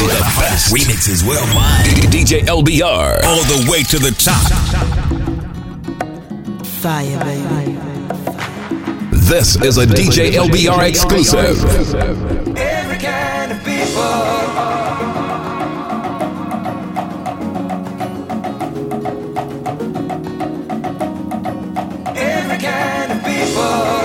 only the best remixes worldwide. DJ LBR, all the way to the top. Fire, baby. This is a DJ LBR exclusive. Every kind of people. Every kind of people.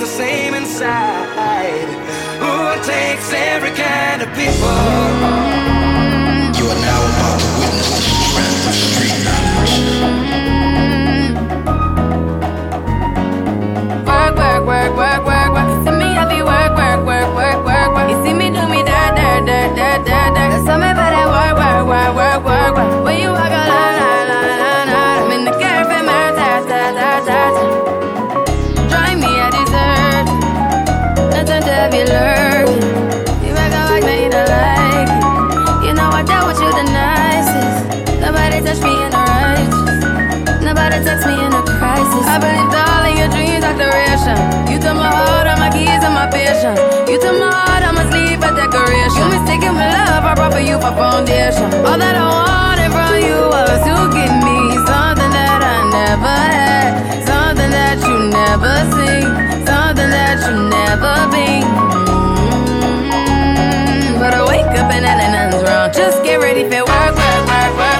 The same inside. Who takes every kind of people? You are now about to witness the strength of street knowledge. Work, work, work, work, work, work. You see me happy, work, work, work, work, work, work. You see me do me da da da da da da. There's something about that work, work, work, work, work, work. When you walk along, la la la la. I'm in the cafe, my da da da da. You make a like me, you don't like it. You know I dealt with you the nicest. Nobody touched me in a righteous. Nobody touched me in a crisis. I believed all in your dreams like duration. You took my heart, all my keys, and my vision. You took my heart, I must leave a decoration. You mistaken my love, I brought for you for foundation. All that I wanted from you was to give me something that I never had, something that you never seen, something that you never been. Just get ready for work, work, work, work,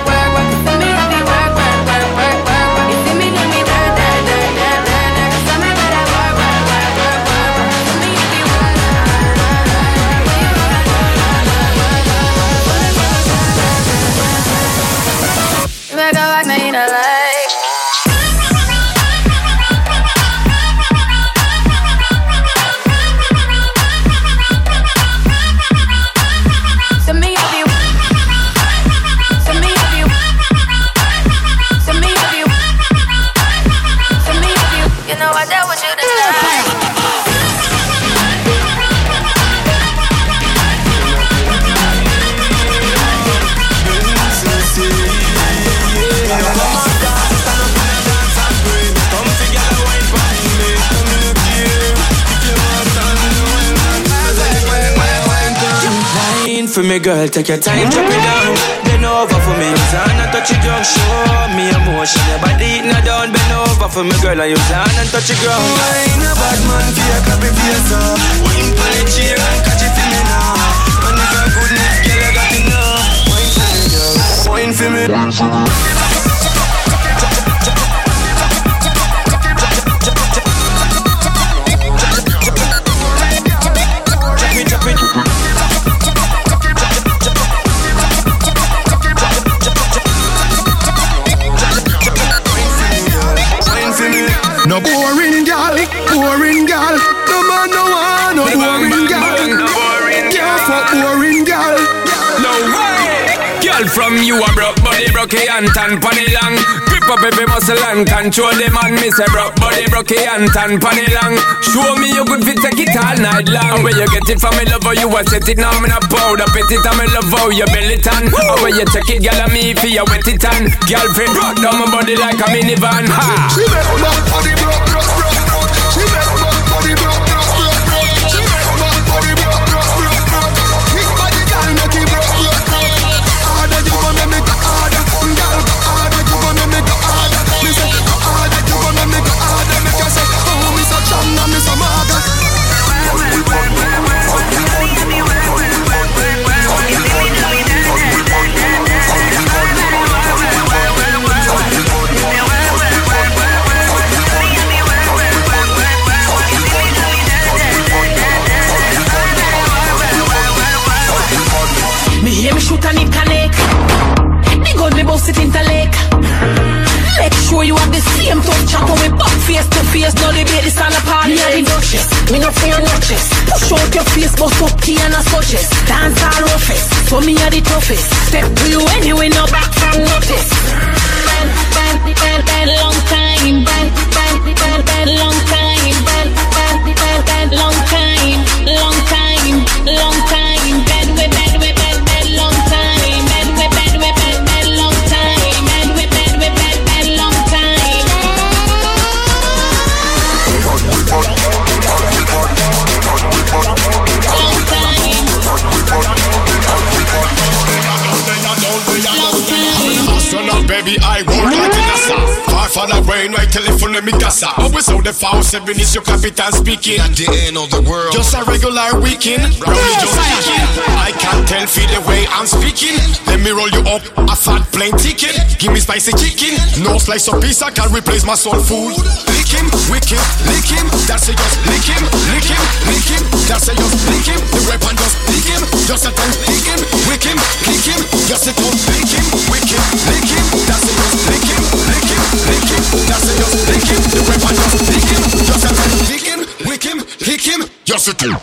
work, work. You see me happy, work, work, work, work, work, work. You see me do me da da da da da da. 'Cause I'm about to work, work, work, work, work, work. You see me happy, work, work, work, work, work. When you work, work, work, work, work, work, work. You make a rock, now you don't like. For me, girl, take your time, drop it down. Bend over for me, use hand and touch the ground. Show me emotion, your body eating her down. Bend over for me, girl, and use hand and touch the ground. Ain't a bad man for your copy face up. Wine for the chair and catch it in me now. And if you're goodness, girl, you got enough. Wine for me, girl, wine for me. Drop it, drop it. No boring gal, boring gal. No man, no one, no boring gal. No boring gal, for boring gal. No way. Girl from you a broke body, broke and tan panny long. Grip up every muscle and control the man. Miss a broke body, broke and tan panny long. Show me you good fit, take it all night long. Where you get it from, me love how you a set it now. Me not bow, the pet it and me love how you belly tan. Where you take it, girl, and me feel you wet it on. Girlfriend rock down my body like a minivan. Ha. She make my body broke. bust it into lake. Let's show you have the same tough chatter with back face to face. No debate, this on a party of the Duchess. Me no fear notches. Push out your face, bust up key and a suches. Dance all roughest, so me are the toughest. Step to you anyway, no back from notice. Band, long time. Band, long time. Band, long time. Long time, long time. Bed, long time. Bed, long time. Bed, long time. Astronaut, baby, I won't like it, NASA. Far from the rain, right telephone in me casa. Always on the 407 is your captain speaking. At the end of the world, just a regular weekend. Rowdy Joe speaking. I can't tell, feel the way I'm speaking. Let me roll you up a fat plain ticket. Give me spicy chicken. No slice of pizza can replace my soul food. Lick him, wicked, lick him. That's it, just lick him, lick him, lick him. That's it, just lick him. The weapon just lick him. Just a time, lick him, wick him, lick him. Just a time, lick him, wicked, lick him. That's it, just lick him, lick him, lick him. That's it, just lick him. The weapon just lick him. Just a time, lick him, wick him, lick him. Just a time.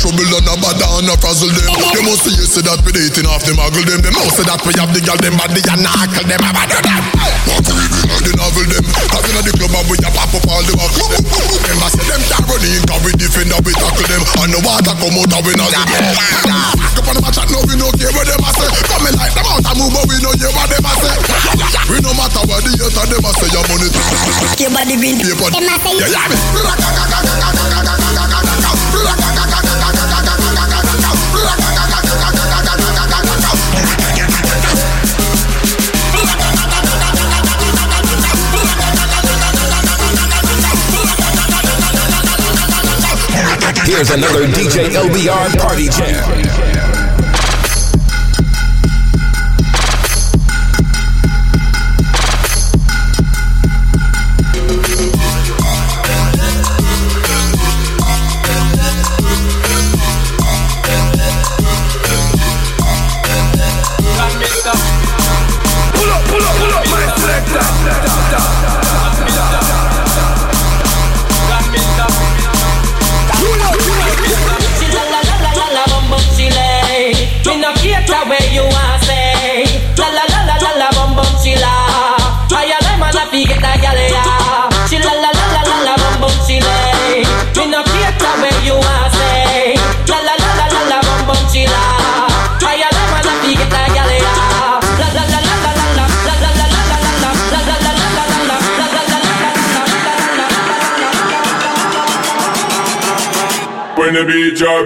Trouble on a bad and a frazzle them. They must see you say that we dating off them haggle them. They must say that we have the girl them body and knuckle them. I bad them. What we do the novel them. Cause in the club and we a pop up all the buckle them. Them I say them can't run in cause we defend and we tackle them. And the water come out and we not see them. Back up on my chat now we no care what them I say. Coming like them out and move but we no hear what them I say. We no matter what the youth and them I say your money. Your body will be paper. Them I say. Yeah, yeah. Here's another DJ LBR party jam. When the beat drop,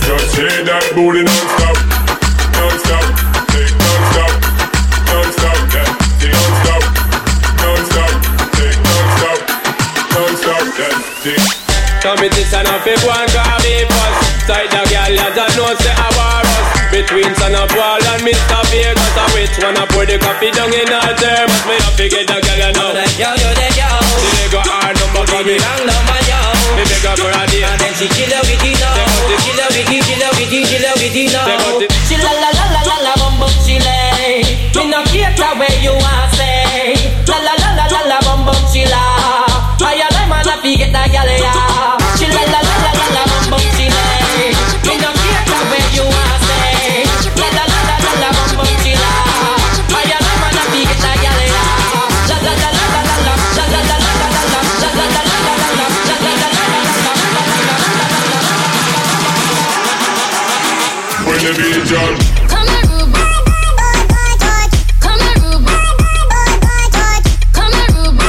just shake that booty non-stop, non-stop, take non-stop, non-stop, yeah, take non-stop, non-stop, take non-stop, non-stop, yeah, take. Come this and a big one, grab me first. Side the girl has a nose that I war us. Between Son of Paul and Mr. Vegas, I which one I pour the coffee down in her thermos. Me not forget the girl I know. Yo, the girl. She they got her number, got me wrong number, yo. Me beg her for a deal. And then she kill her with it now. Kill her with it, kill her with it, kill her with it now. She la la la la la la bum bum she lay. Me no care the way you want say. La la la la la la bum bum she la. I a lie man, I forget the girl ya. She la la la la la la bum bum she lay. Me no care the way you want. Come and rub, come and rub, come and rub, come and rub, come and rub,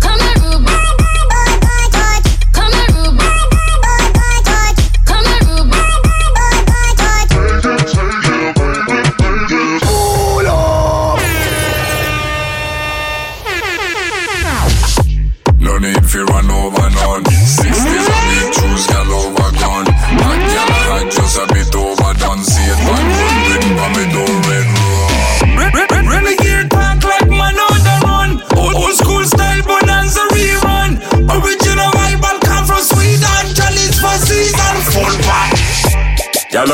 come and rub.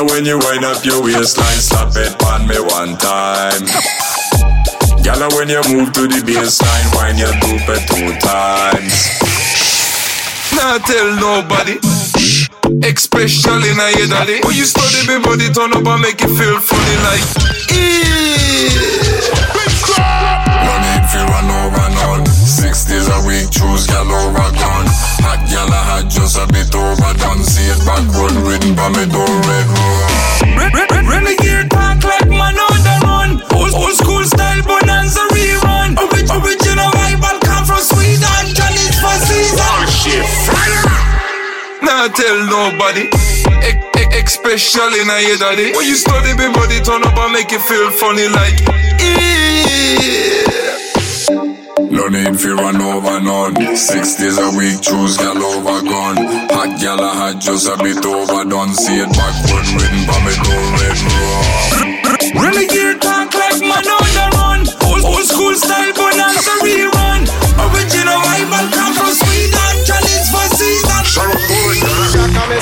Girl, when you wind up your waistline, slap it on me one time. Girl, when you move to the baseline, wind your dope it 2 times. Now tell nobody. Especially in your daddy. When you study me body, turn up and make it feel funny like. No need for run over none. 6 days a week, choose gal over gone. Hot gal I had just a bit overdone. See it backward, written by me door red run. Renegade talk like man on the run. Old school style bonanza rerun. Original rival come from Sweden. Chinese for season. Oh shit, fire! Nah, tell nobody. Especially now your daddy. When you study me body, turn up and make it feel funny like. Eee. No need for run over none. 6 days a week, choose gal over gone. Hot gal I had just a bit overdone. See it backward, written by me door red run. Really gear talk like man on the run. Old school style bonanza rerun. Original rival come from Sweden. Chinese for season. Me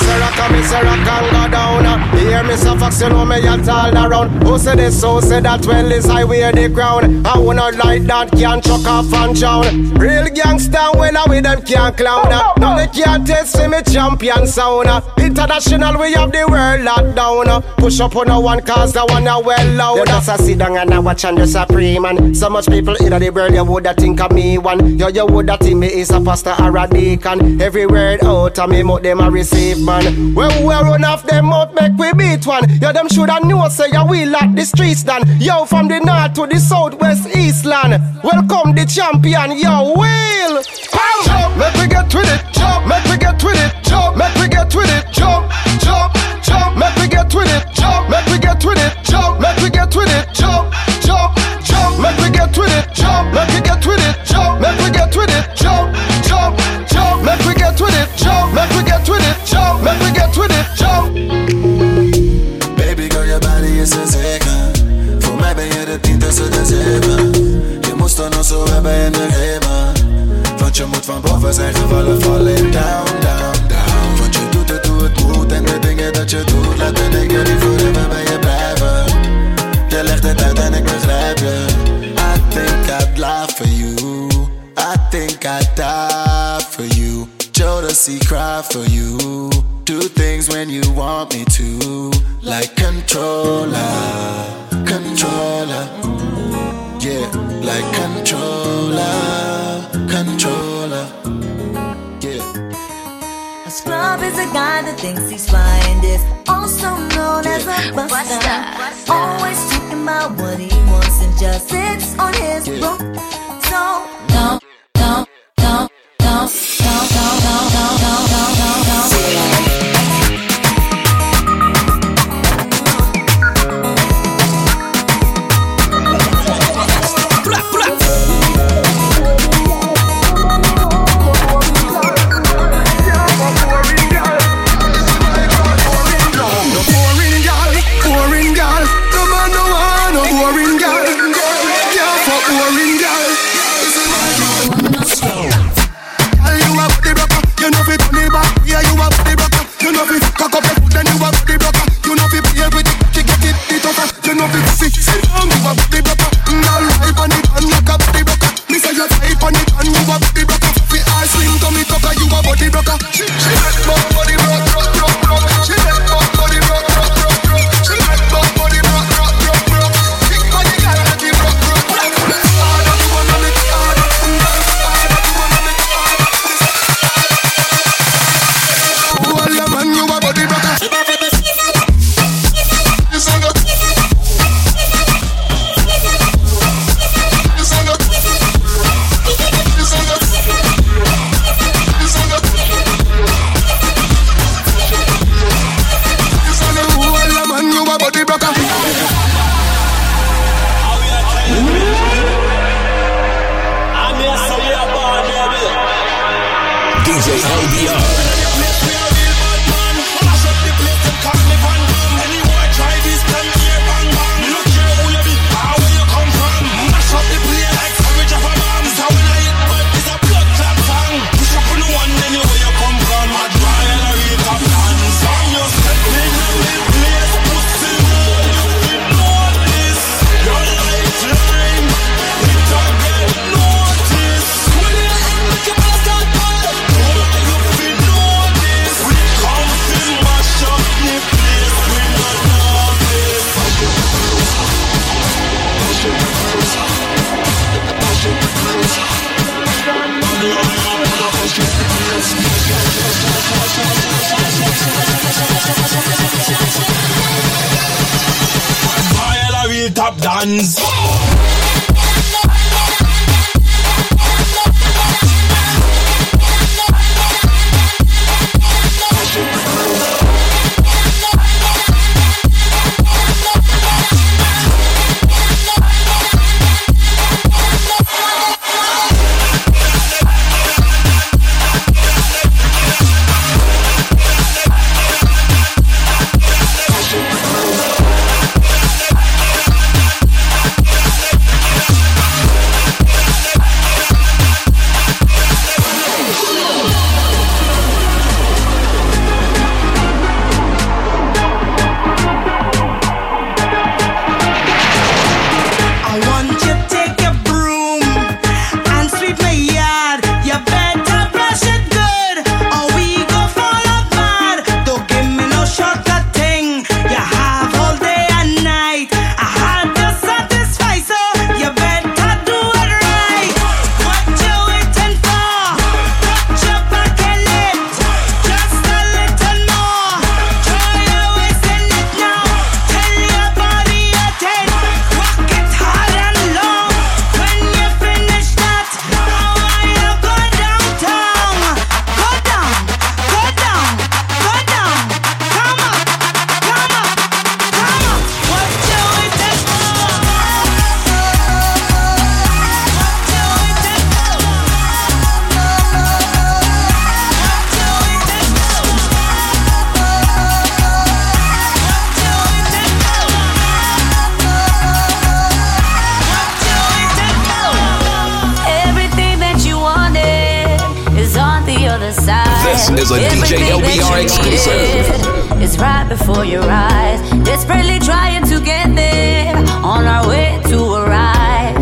say rock and go down. Hear me so fox, you know me all around. Who say this, who say that, well is I wear the crown. I who not like that can't chuck off and chown. Real gangsta when I with them can't clown. Now they can't taste me champion sound. International we have the world locked down. Push up on a one cause the one a well loud. That's a sit down and I watch and the supreme man. So much people in the world you woulda think of me one. You woulda think me is a pastor or a deacon. Every word out of me mouth them a receive man. When we run off them out, make we beat one. Yeah, them shoulda know, say yeah, we lock the streets down. Yo, from the north to the south, west, east land. Welcome the champion, yo, Will. Jump, let me get with it. Jump, let me get with it. Jump, let me get with it. Jump, jump, jump, let me get with it. Jump, let me get with it. Jump, let me get with it. Jump, jump, jump, let me get with it. Jump, let me get with it. Jump, let me get with it. Jump, jump, jump, let me get with it. Jump, let me get with it. Jump, let me get. With it, jump. Baby girl, your body is a zeker. Voor mij ben je de 10e ze de 7. Je moest er nog zo hebben in de hemel. Want je moet van boven zijn gevallen, vallen down, down, down. Want je doet het, doe het goed. En de dingen dat je doet, laat de dingen die voor even bij je blijven. Je legt het uit en ik begrijp je. I think I'd lie for you. I think I'd die for you. Jealousy cry for you. Do things when you want me to. Like controller, controller. Yeah, like controller, controller. Yeah. A scrub is a guy that thinks he's flying. Is also known as a buster. Always talking about what he wants and just sits on his rope. So no. tap dance. Is a DJ LBR exclusive. It's right before your eyes. Desperately trying to get there, on our way to arrive.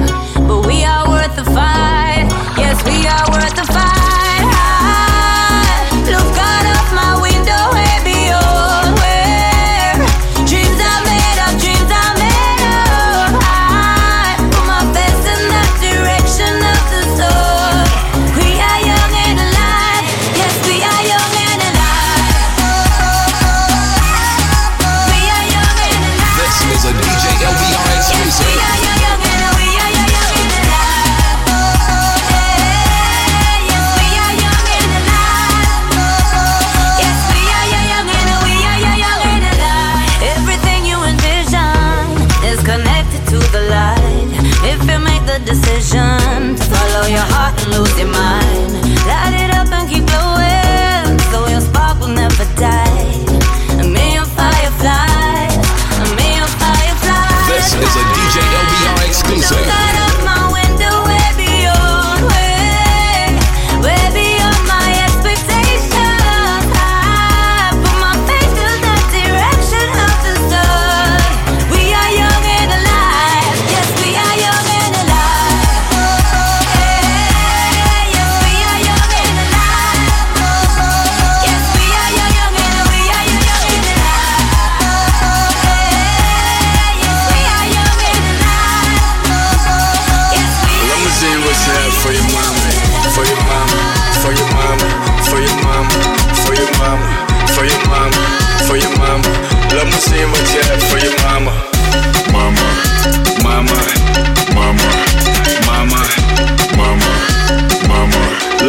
But we are worth the fight. Yes, we are worth the fight. I look out of my window and beyond where dreams are made of, dreams are made of. I put my best in that direction of the soul. We are young and alive. Yes, we are young. A DJ LBR exclusive.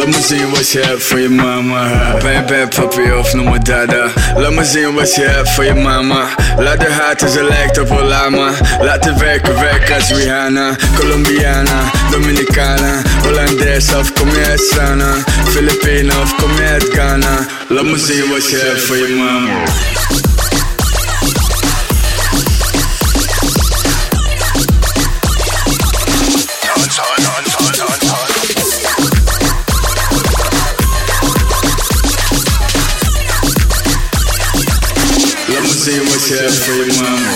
Let me see what you have for your mama. Bang bang puppy off no more dada. Let me see what you have for your mama. Laat de haat is lijkt op Olama. Laat de werken werken als Rihanna. Colombiana, Dominicana, Hollandaise of kom je uit Sana, Filipina of kom je uit Ghana. Let me see what you have for your mama. See what you have for your mama.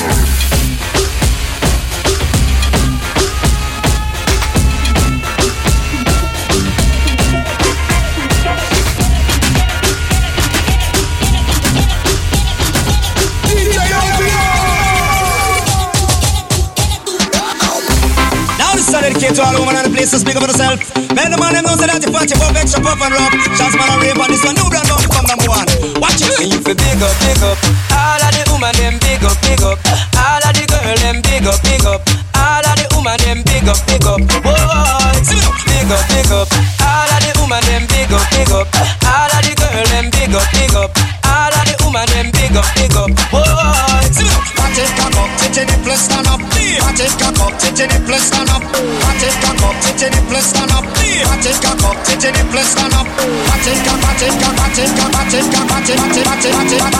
To all women and the places, speak up for yourself. Men the man them know say that you party pop extra puff and rub. Shots man a rave on this one, new brand up from number one. Watch it. And you feel big up. All of the women them big up. All of the girl them big up. up, big up. Oh, big up, all of the woman them big up, big up. All of the girl them big up, big up. All of the woman them big up, big up. Oh, Patrick cock up, titty nipple stand up. Patrick cock up, titty nipple stand up. Patrick cock up, titty nipple stand up. Patrick cock up, titty nipple stand up. Patrick cock, Patrick cock, Patrick cock, Patrick cock, Patrick cock,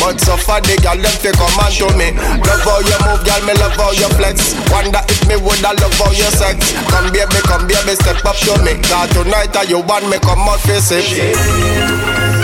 but so far the girl them fi come and to me. Love how you move, girl, me love how you flex. Wonder if me woulda love how you sex. Come baby, step up to me. Cause tonight you want me come out face it.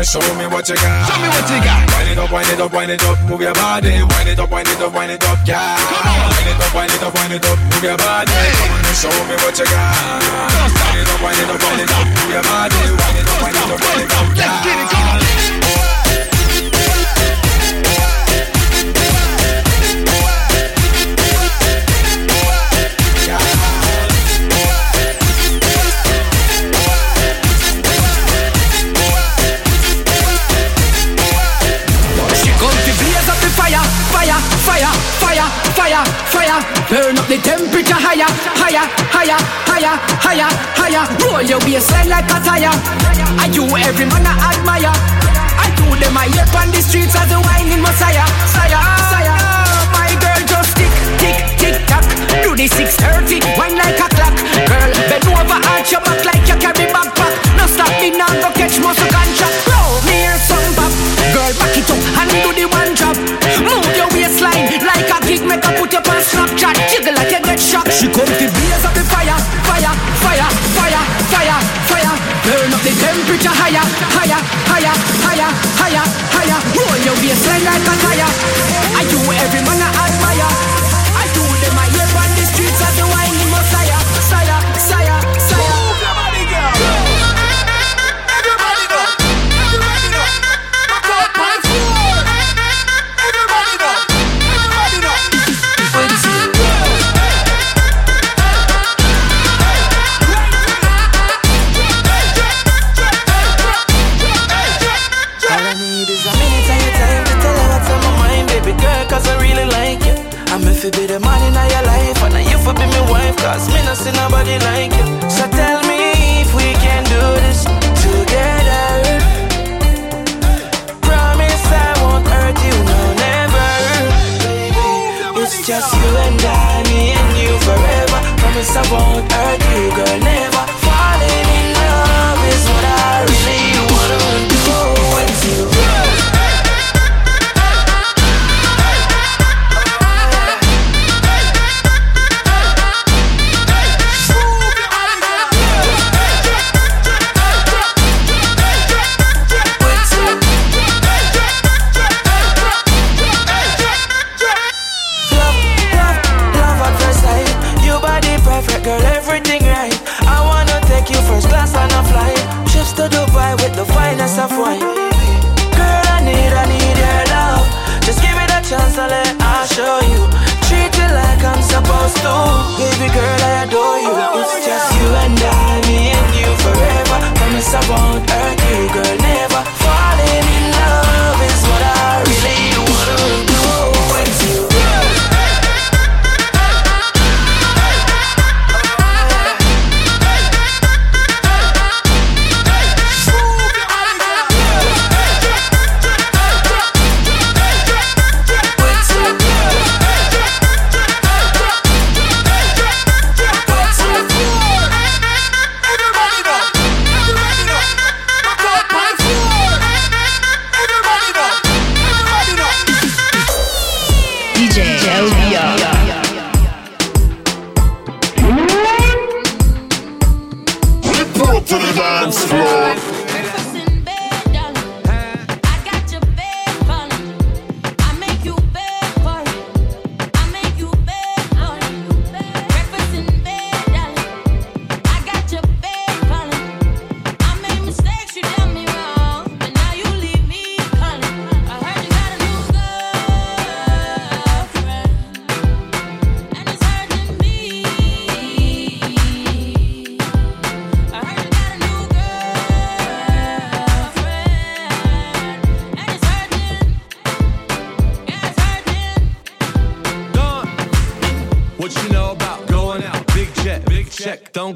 Show me what you got. Show me what you got. Wind it up, wind it up, wind it up. Move your body. Wind it up, wind it up, wind it up, yeah. Come on. Wind it up, wind it up, wind it up. Move your body. Hey. Come on and show me what you got. Don't stop. Wind it up, wind it up, wind it up. Move your body. Wind it up, wind it up, wind it up, yeah. Let's get it, come on. fire, fire. Turn up the temperature higher, higher, higher, higher, higher, higher. Roll your waistline like a tire. Are you every man I admire? I do them I yep on the streets as a whining messiah, sire, sire. My girl just tick, tick, tick, tack. Do the 6:30, wine like a clock. Girl, bend over, arch your back like you carry backpack. No stop me now, go catch muscle contract. Blow me here some pop. Girl, back it up and do the one job. Move your waistline like a kick, make her put your pants Snapchat. Jiggle like you get shocked. She come to blaze up the fire, fire, fire, fire, fire, fire. Turn up the temperature higher, higher, higher, higher, higher, higher. Roll your waistline like a tire. Are you every man I admire? I do them I hear on the streets as the whiny messiah, sire, sire, sire. If you be the man in your life, and you for be my wife, cause me not see nobody like you. So tell me if we can do this together. Promise I won't hurt you, no, never. Baby, it's just you and I, me and you forever. Promise I won't hurt you, girl, never. Falling in love is what I really wanna do with you.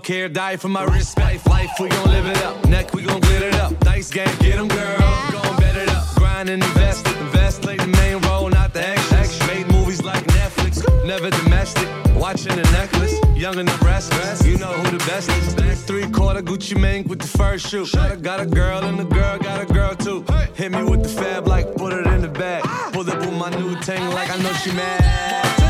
Care, die for my respect. Life, we gon' live it up. Neck, we gon' glitter it up. Dice game, get them, girl. Gon' bet it up. Grind and invest it. Invest, play the main role, not the extras. Made movies like Netflix, never domestic. Watching the necklace, young and the restless. You know who the best is. Back 3/4 Gucci Mane with the first shoe. Got a girl and the girl got a girl too. Hit me with the fab like put it in the bag. Pulled up with my new tank like I know she mad.